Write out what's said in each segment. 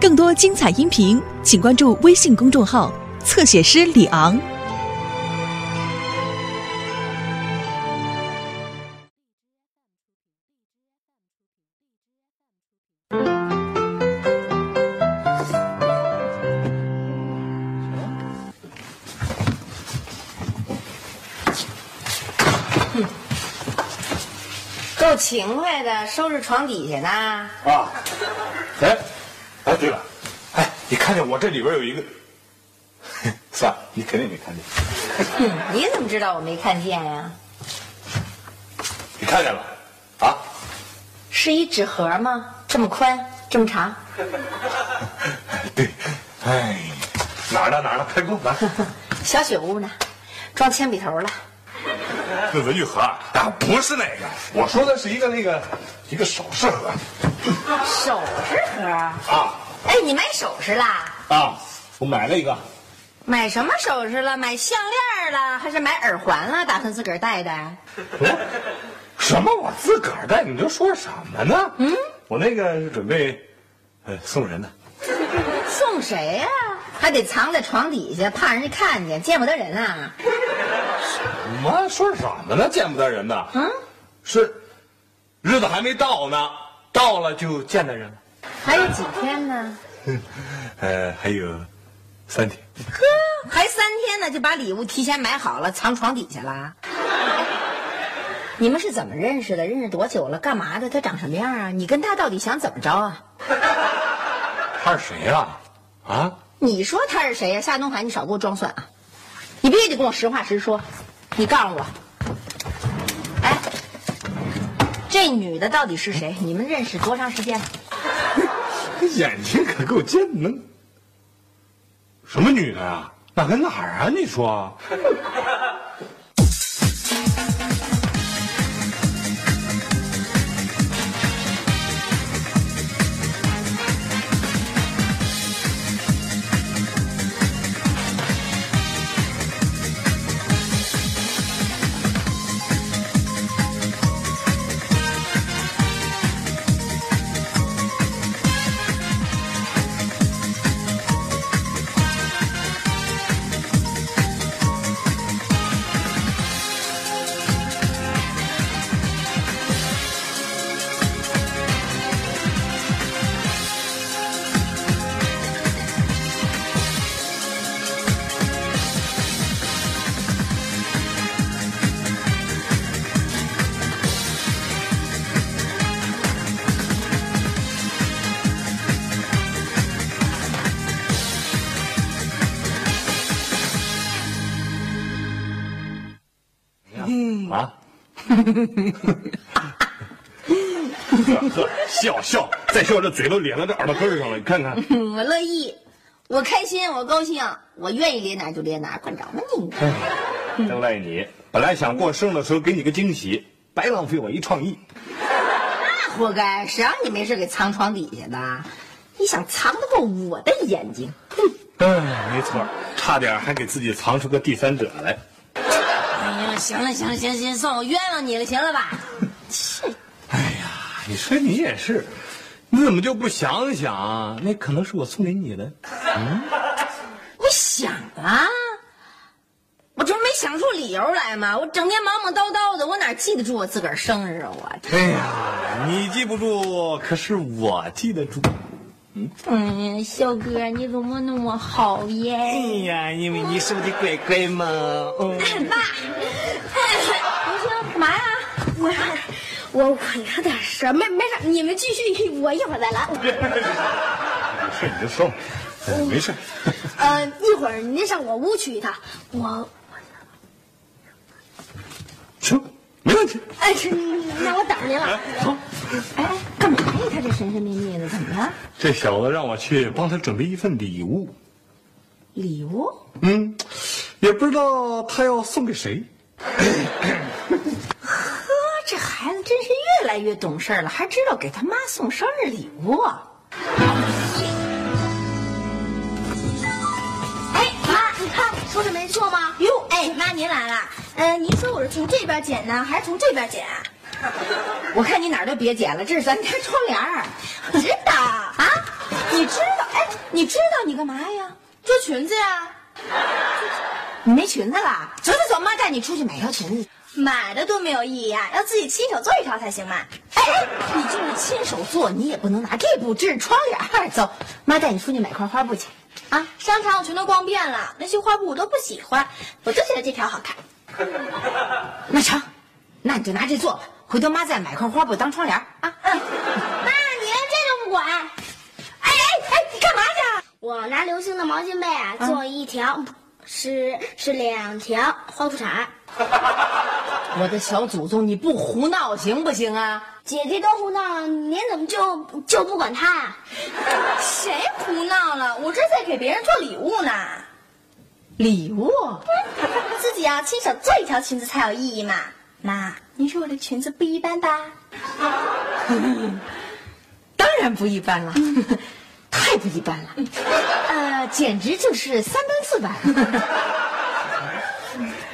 更多精彩音频，请关注微信公众号“侧写师李昂”。够勤快的，收拾床底下呢。啊，哎。 哎，对了，哎，你看见我这里边有一个，算了，你肯定没看见。你怎么知道我没看见呀？你看见了，啊？是一纸盒吗？这么宽，这么长？对，哎，哪儿呢？快给我拿！小雪屋呢，装铅笔头了。那文具盒啊，不是那个，我说的是一个首饰盒。 首饰盒啊！哎，你买首饰啦？啊，我买了一个。买什么首饰了？买项链了，还是买耳环了？打算自个儿戴的？什么？我自个儿戴？你这说什么呢？嗯，我那个是准备，送人的。送谁呀？还得藏在床底下，怕人家看见，见不得人啊！什么？说什么呢？见不得人呢？嗯，是，日子还没到呢。 到了就见到人了，还有几天呢？还有3天。呵，还3天呢，就把礼物提前买好了，藏床底下啦。你们是怎么认识的？认识多久了？干嘛的？他长什么样啊？你跟他到底想怎么着啊？他是谁呀？啊？你说他是谁呀？夏东海，你少给我装蒜啊！你必须得跟我实话实说，你告诉我。 这女的到底是谁？你们认识多长时间？眼睛可够尖的！什么女的呀？哪儿啊？你说？笑，再笑这嘴都咧到这耳朵根上了，你看看。我乐意，我开心，我高兴，我愿意咧哪就咧哪，管着吗你？真赖你！本来想过生日的时候给你个惊喜，白浪费我一创意。那活该，谁让你没事给藏床底下的？你想藏得过我的眼睛？哎，没错，差点还给自己藏出个第三者来。哎呀，行了，算我冤枉你了，行了吧？切。 你说你也是，你怎么就不想想啊？那可能是我送给你的。嗯，我想啊，我这不没想出理由来吗？我整天忙忙叨叨的，我哪记得住我自个儿生日啊？我哎呀，你记不住，可是我记得住。嗯，哎呀，小哥，你怎么那么好耶？哎呀，因为你是我的乖乖嘛。嗯，爸，你说干嘛呀？我有点事，没事，你们继续，我一会儿再来。没事你就说，没事。一会儿您上我屋去一趟，我行，没问题。哎，那我等着您了。好。哎，干嘛呀？他这神神秘秘的，怎么了？这小子让我去帮他准备一份礼物。礼物？嗯，也不知道他要送给谁。这孩子真是越来越懂事了，还知道给他妈送生日礼物。哎，妈，你看说的没错吗？哟，哎，妈您来了。您说我是从这边捡呢，还是从这边捡啊？我看你哪儿都别捡了，这是咱家窗帘儿。知道啊？你知道？干嘛呀？捉裙子呀！你没裙子啦？走走走，妈带你出去买条裙子。买的多没有意义啊！要自己亲手做一条才行嘛。哎，你就是亲手做，你也不能拿这布织窗帘。走，妈带你出去买块花布去。啊，商场我全都逛遍了，那些花布我都不喜欢，我就觉得这条好看。那成，那你就拿这做吧。回头妈再买块花布当窗帘啊。嗯，妈，你连这都不管。哎，你干嘛去？我拿流星的毛巾被啊做一条，是两条花裤衩。我的小祖宗，你不胡闹行不行啊？姐姐都胡闹了，您怎么就不管她啊？谁胡闹了？我这在给别人做礼物呢。礼物？自己要亲手做一条裙子才有意义嘛。妈，您说我的裙子不一般吧？当然不一般了，太不一般了，简直就是三般四般。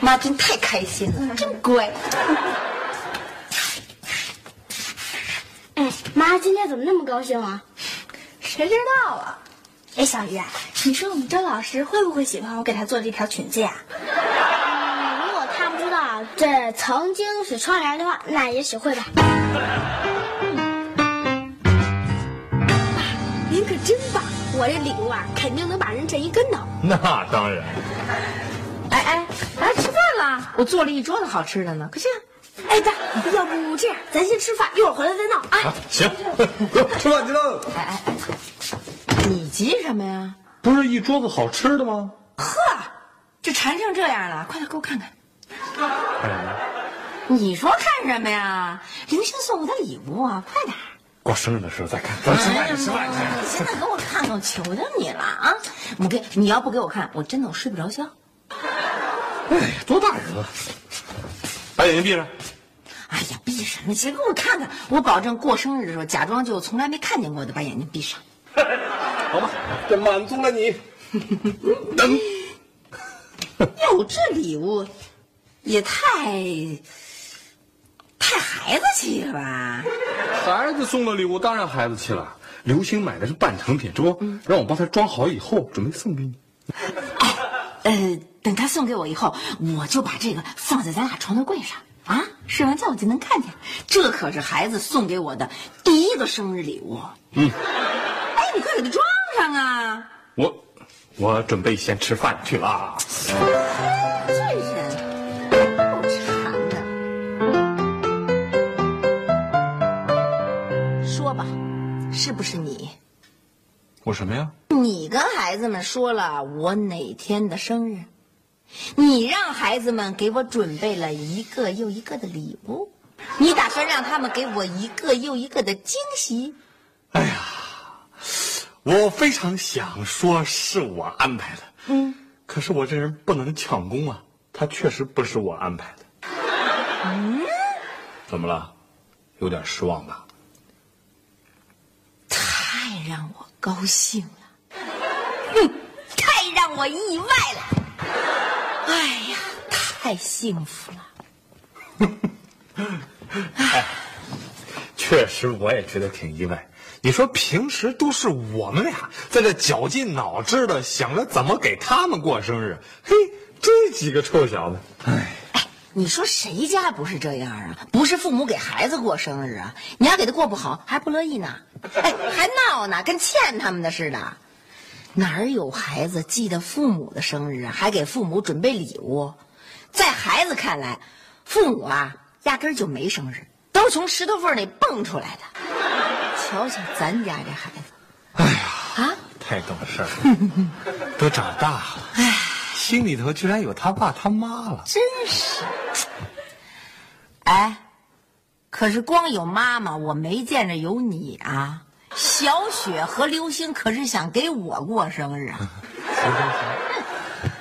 妈真太开心了，真乖。哎，妈今天怎么那么高兴啊？谁知道啊？哎，小鱼啊，你说我们周老师会不会喜欢我给他做这条裙子呀？如果他不知道这曾经是窗帘的话，那也许会吧。您可真棒，我这礼物啊，肯定能把人震一跟头。那当然。哎，来吃饭啦！我做了一桌子好吃的呢，快去！哎，爸，要不这样，咱先吃饭，一会儿回来再闹。哎，行，吃饭去喽！哎，你急什么呀？不是一桌子好吃的吗？呵，就馋成这样了，快来给我看看！看什么？你说看什么呀？流星送我的礼物啊，快点！过生日的时候再看，咱吃饭去，吃饭去！你现在给我看看，我求求你了啊！你要不给我看，我真的睡不着觉。哎呀，多大人了！把眼睛闭上。哎呀，闭上！你先给我看看，我保证过生日的时候假装就从来没看见过的，把眼睛闭上。好吧，这满足了你。等哟，这礼物也太孩子气了吧？孩子送了礼物，当然孩子气了。流星买的是半成品，这不、让我帮他装好以后，准备送给你。等他送给我以后，我就把这个放在咱俩床头柜上啊，睡完觉我就能看见。这可是孩子送给我的第一个生日礼物。哎，你快给他装上啊！我准备先吃饭去了啊。这人够馋的。说吧，是不是你？我什么呀？你跟孩子们说了我哪天的生日，你让孩子们给我准备了一个又一个的礼物，你打算让他们给我一个又一个的惊喜。哎呀，我非常想说是我安排的，可是我这人不能抢功啊，他确实不是我安排的。怎么了？有点失望吧？太让我高兴了，太让我意外了，哎呀，太幸福了。哎，确实我也觉得挺意外。你说平时都是我们俩在这绞尽脑汁的想着怎么给他们过生日，嘿，这几个臭小子，哎，你说谁家不是这样啊？不是父母给孩子过生日啊，你要给他过不好还不乐意呢。哎，还闹呢，跟欠他们的似的。哪儿有孩子记得父母的生日啊，还给父母准备礼物？在孩子看来，父母啊压根儿就没生日，都是从石头缝里蹦出来的。瞧瞧咱家这孩子，哎呀啊，太懂事了，都长大了，哎，心里头居然有他爸他妈了，真是。哎。可是光有妈妈，我没见着有你啊！小雪和流星可是想给我过生日啊！行，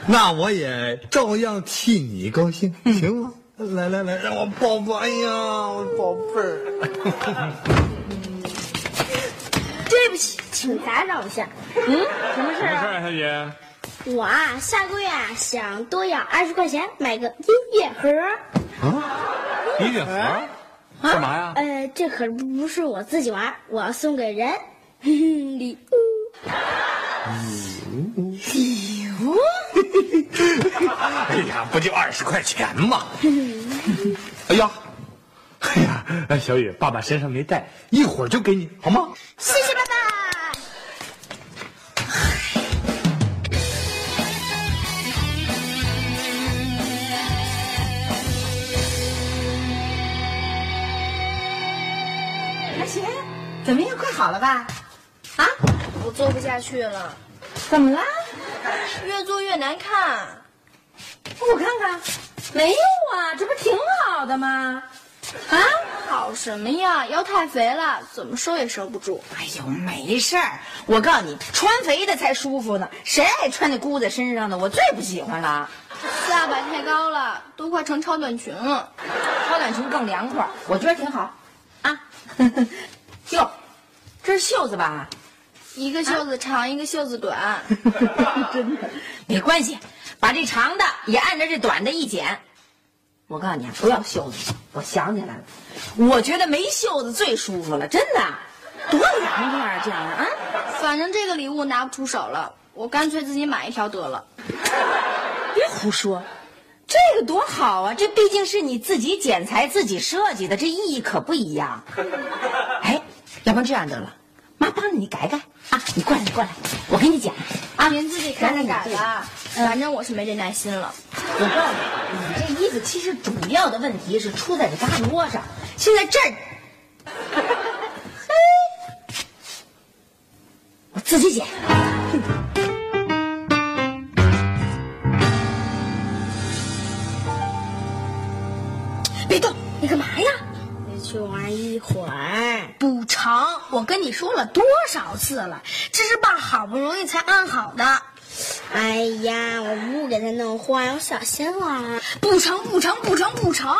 那我也照样替你高兴，行吗？来，让我抱抱！哎呀，我宝贝儿！对不起，请打扰一下。什么事啊？什么事啊，小姐？我啊，下个月啊，想多要20块钱买个音乐盒。啊？音乐盒？干嘛呀？这可不是我自己玩，我要送给人礼物。牛！哎呀，不就20块钱吗？哎呀，哎呀，哎，小雨，爸爸身上没带，一会儿就给你，好吗？谢谢爸爸。 怎么样？快好了吧？啊！我做不下去了。怎么了？越做越难看。我看看，没有啊，这不挺好的吗？啊！好什么呀？腰太肥了，怎么收也收不住。哎呦，没事儿。我告诉你，穿肥的才舒服呢。谁爱穿那箍在身上的？我最不喜欢了。下摆太高了，都快成超短裙了。超短裙更凉快，我觉得挺好。啊！哟，这是袖子吧？一个袖子长，一个袖子短。真的，没关系，把这长的也按着这短的一剪。我告诉你啊，不要袖子。我想起来了，我觉得没袖子最舒服了，真的，多凉快啊！这样啊，反正这个礼物拿不出手了，我干脆自己买一条得了。别胡说。 这个多好啊！这毕竟是你自己剪裁、自己设计的，这意义可不一样。哎，要不然这样得了，妈帮着你改改啊！你过来，你过来，我给你剪啊！您自己看着改吧，反正我是没这耐心了。我告诉你，你这衣服其实主要的问题是出在这嘎肢窝上，现在这儿，嘿，我自己剪。 别动！你干嘛呀？你去玩一会儿。不成，我跟你说了多少次了，这是爸好不容易才按好的。哎呀，我不给他弄坏，我小心了。不成，不成，不成，不成！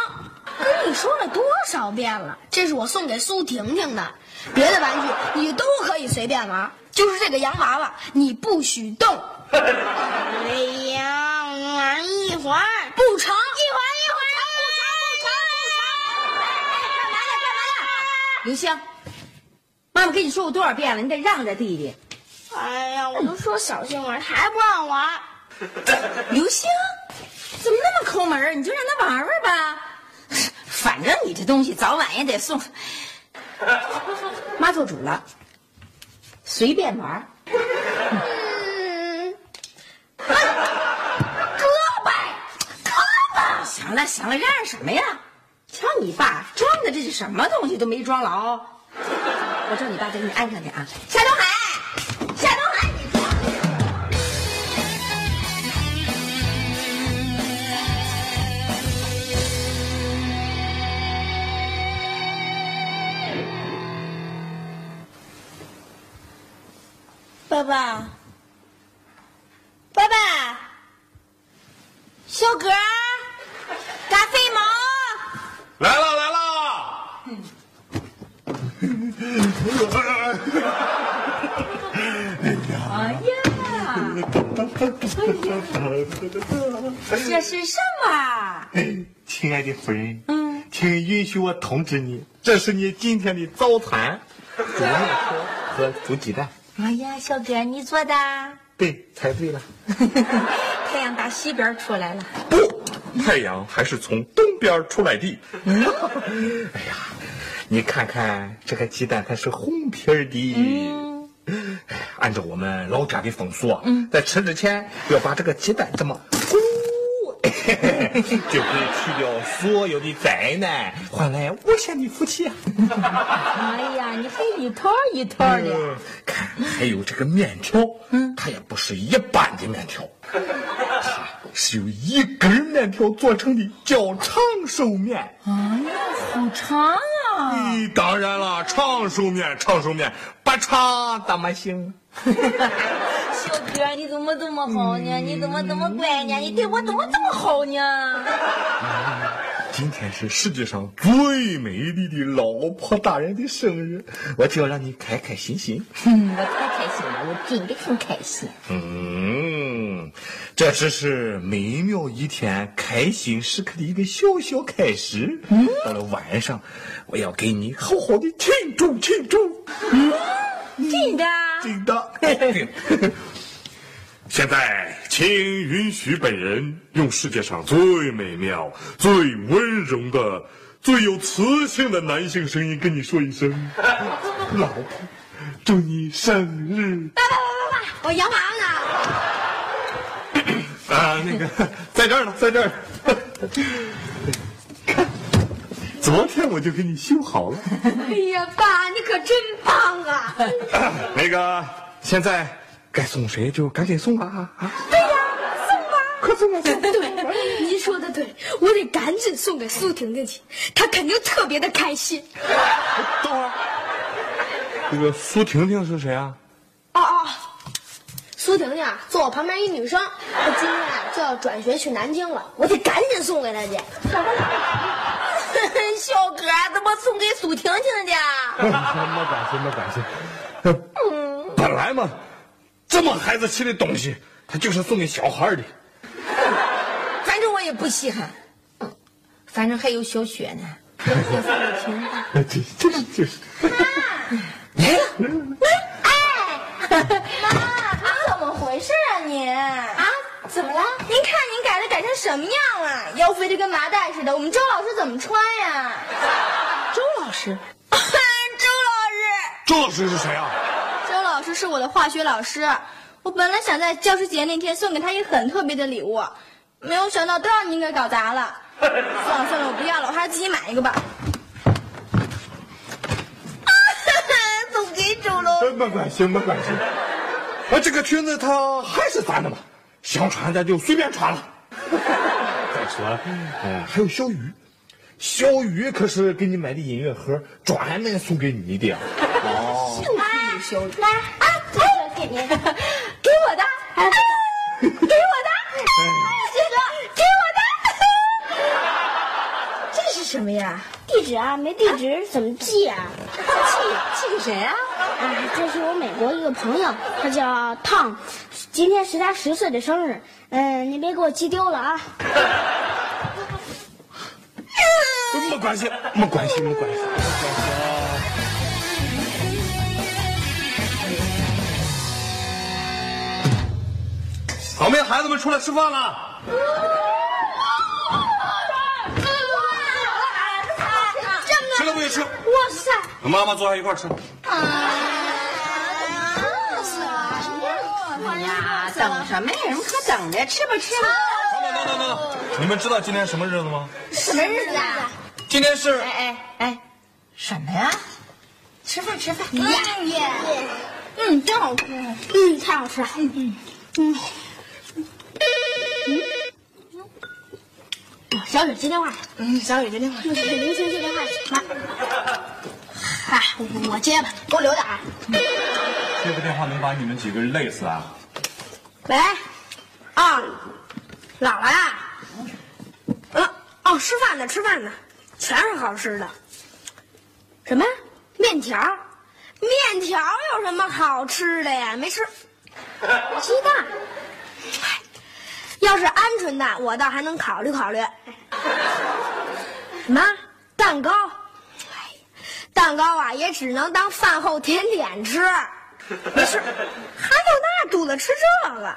跟你说了多少遍了，这是我送给苏婷婷的，别的玩具你都可以随便玩，就是这个洋娃娃你不许动。哎呀，玩一会儿。不成，一会儿。 刘星，妈妈跟你说过多少遍了，你得让着弟弟。哎呀，我都说小心玩，还不让玩。刘星，怎么那么抠门儿？你就让他玩玩吧，反正你这东西早晚也得送。妈做主了，随便玩。胳膊，胳膊。行了行了，嚷嚷什么呀？ 瞧你爸装的这是什么东西都没装牢，我叫你爸给你安上去啊！夏东海，夏东海，你装！爸爸，爸爸，小哥，咖啡毛。 来了来了！哎呀！这是什么？亲爱的夫人，请允许我通知你，这是你今天的早餐：煮面条和煮鸡蛋。哎呀，小哥，你做的？对，猜对了。太阳打西边出来了。不。 太阳还是从东边出来的。哎呀，你看看这个鸡蛋，它是红皮儿的。哎，按照我们老家的风俗啊，在吃之前要把这个鸡蛋这么呼，就可以去掉所有的灾难，换来无限的福气。哎呀，你还一套一套的。看，还有这个面条，它也不是一般的面条。 是由一根面条做成的，叫长寿面。哎呀，好长啊！嗯，当然了，长寿面，长寿面，不长怎么行？小哥，你怎么这么好呢？你怎么这么乖呢？你对我怎么这么好呢？今天是世界上最美丽的老婆大人的生日，我就要让你开开心心。我太开心了，我真的很开心。这只是美妙一天开心时刻的一个小小开始。到了晚上，我要给你好好的庆祝庆祝。真的？真的。现在，请允许本人用世界上最美妙、最温柔的、最有磁性的男性声音跟你说一声：老婆，祝你生日！爸，我摇麻呢。啊，那个，在这儿呢，在这儿。昨天我就给你修好了。哎呀，爸，你可真棒啊！那个，现在该送谁就赶紧送吧啊！对呀，送吧，快送吧！对，您说的对，我得赶紧送给苏婷婷去，她肯定特别的开心。等会儿，那个苏婷婷是谁啊？哦，苏婷婷坐我旁边一女生，她今天就要转学去南京了，我得赶紧送给她去。小哥，怎么送给苏婷婷的？没感情。本来嘛，这么孩子气的东西，他就是送给小孩的。反正我也不稀罕，反正还有小雪呢。有小苏婷吧？就是。哎，妈，怎么回事啊你？啊？怎么了？您看您改成什么样了？腰肥的跟麻袋似的，我们周老师怎么穿呀？周老师是谁啊？周老师是我的化学老师，我本来想在教师节那天送给他一个很特别的礼物，没有想到都让您给搞砸了。算了，我不要了，我还是自己买一个吧。送给周老师。没关系。啊，这个裙子它还是咱的吧？想穿咱就随便穿了。再说了，还有小雨可是给你买的音乐盒，专门送给你的。哦，小雨，来啊，给您，给我的，给我的，给我的，这是什么呀？地址啊，没地址怎么寄啊？寄给谁啊？啊，这是我美国一个朋友，他叫Tom。今天是他10岁的生日，你别给我寄丢了啊！没关系。好没，孩子们出来吃饭了。吃了不许吃。哇塞！和妈妈坐下一块吃。等什么呀？人们可等着吃吧吃吧。等，你们知道今天什么日子吗？什么日子啊？今天是什么呀？吃饭。真好吃。太好吃了。小雨接电话去。给林星接电话去。哎，我接吧，给我留点。接个电话能把你们几个累死啊！喂，啊，姥姥呀，吃饭呢，全是好吃的。什么？面条有什么好吃的呀？没吃。鸡蛋。要是鹌鹑蛋，我倒还能考虑。什么？蛋糕？蛋糕啊，也只能当饭后甜点吃。没事，还有那肚子吃这个？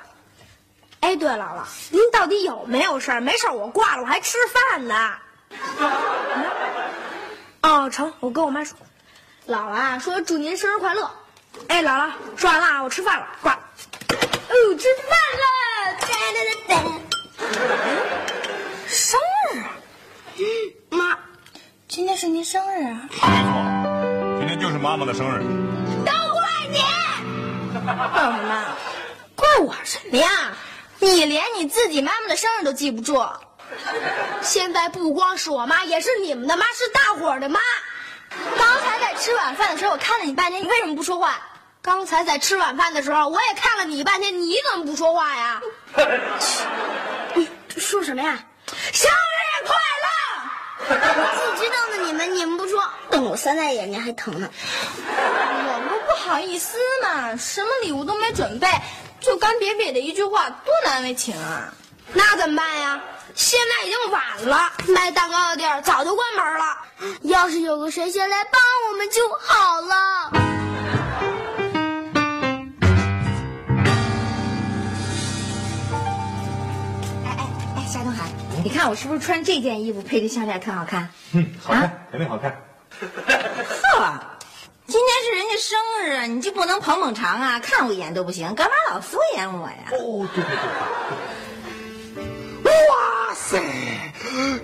哎，对了，姥姥，您到底有没有事儿？没事儿，我挂了，我还吃饭呢。哦，成，我跟我妈说，姥姥啊，说祝您生日快乐。哎，姥姥，说完了啊，我吃饭了，挂了。哦，吃饭了，生日？妈，今天是您生日啊？没错，今天就是妈妈的生日。妈，怪我什么呀？你连你自己妈妈的生日都记不住。现在不光是我妈，也是你们的妈，是大伙儿的妈。刚才在吃晚饭的时候，我看了你半天，你为什么不说话？刚才在吃晚饭的时候，我也看了你半天，你怎么不说话呀？说什么呀？生日快乐！我自己弄的你们不说，瞪我3代眼睛还疼呢。不好意思嘛，什么礼物都没准备，就干瘪瘪的一句话，多难为情啊！那怎么办呀？现在已经晚了，卖蛋糕的地儿早就关门了。要是有个神仙来帮我们就好了。你看我是不是穿这件衣服配这项链看好看？嗯，好看，啊、肯定好看。呵，今天是人家生日，你就不能捧捧场啊？看我一眼都不行，干嘛老敷衍我呀？哦，对对对。哇塞，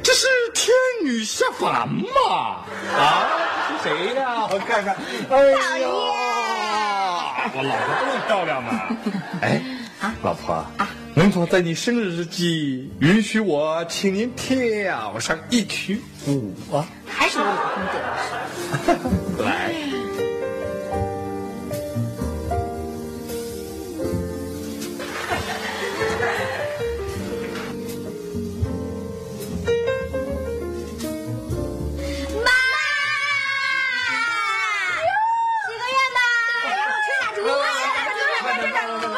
这是天女下凡嘛？啊，是谁呀？我看看。哎呦，我老婆这么漂亮吗？哎，啊，老婆啊。 能否在你生日之际允许我请您跳上一曲舞啊？还是我老公得来。妈！许个愿吧！哎呦，吹蜡烛！慢点！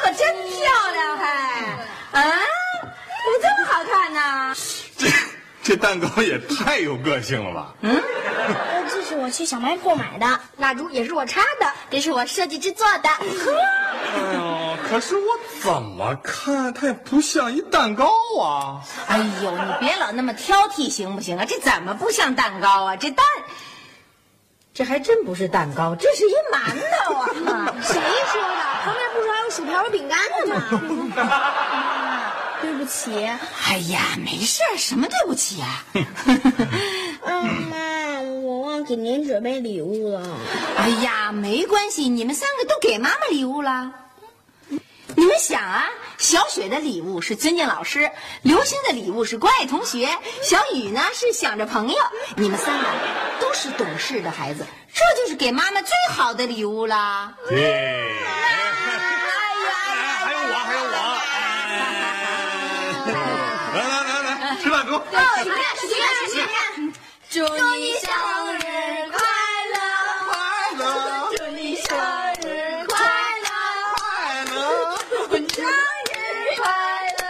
这真漂亮还啊！怎么这么好看呢？这蛋糕也太有个性了吧！嗯，这是我去小卖部买的，蜡烛也是我插的，这是我设计制作的。哎呦，可是我怎么看它也不像一蛋糕啊！哎呦，你别老那么挑剔行不行啊？这怎么不像蛋糕啊？这蛋。 这还真不是蛋糕，这是一馒头啊！谁说的？旁边不是还有薯条和饼干呢吗？对不起。哎呀，没事儿，什么对不起啊？妈，我忘给您准备礼物了。哎呀，没关系，你们三个都给妈妈礼物了。你们想啊，小雪的礼物是尊敬老师，刘星的礼物是关爱同学，小雨呢是想着朋友，你们三个。 都是懂事的孩子，这就是给妈妈最好的礼物啦！耶！还有我！来，吃饭哥！吃饭！祝你生日快乐！祝你生日快乐！我生日快乐！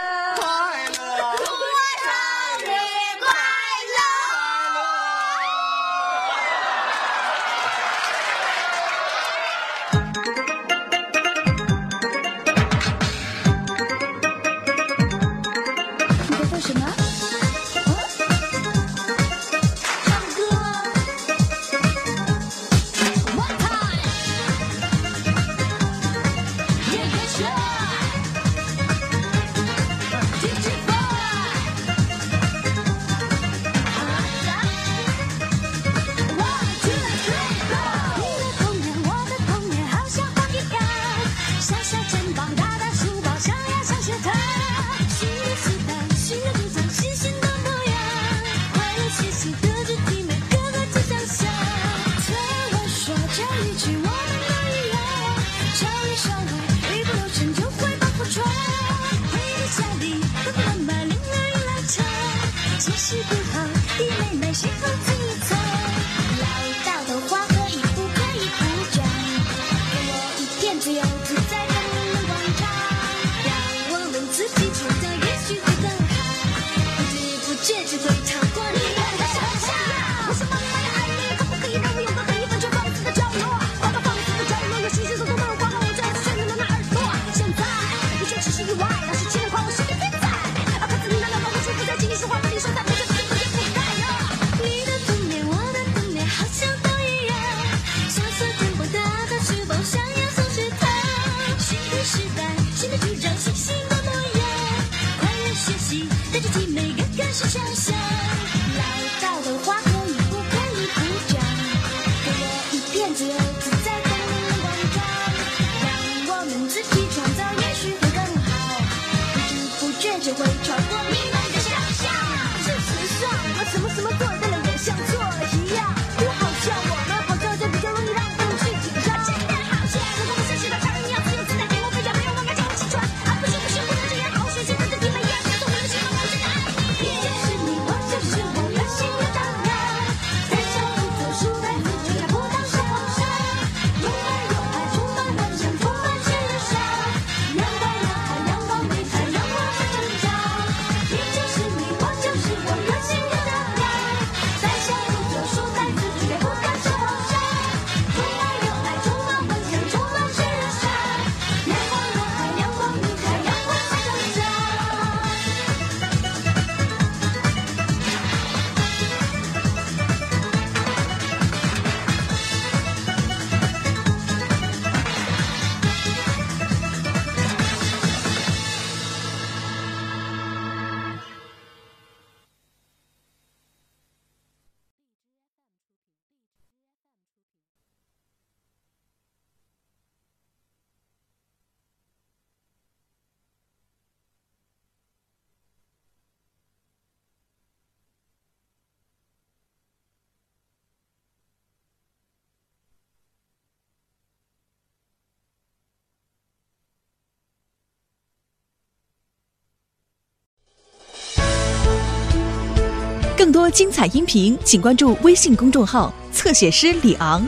爸爸。更多精彩音频，请关注微信公众号“侧写师李昂”。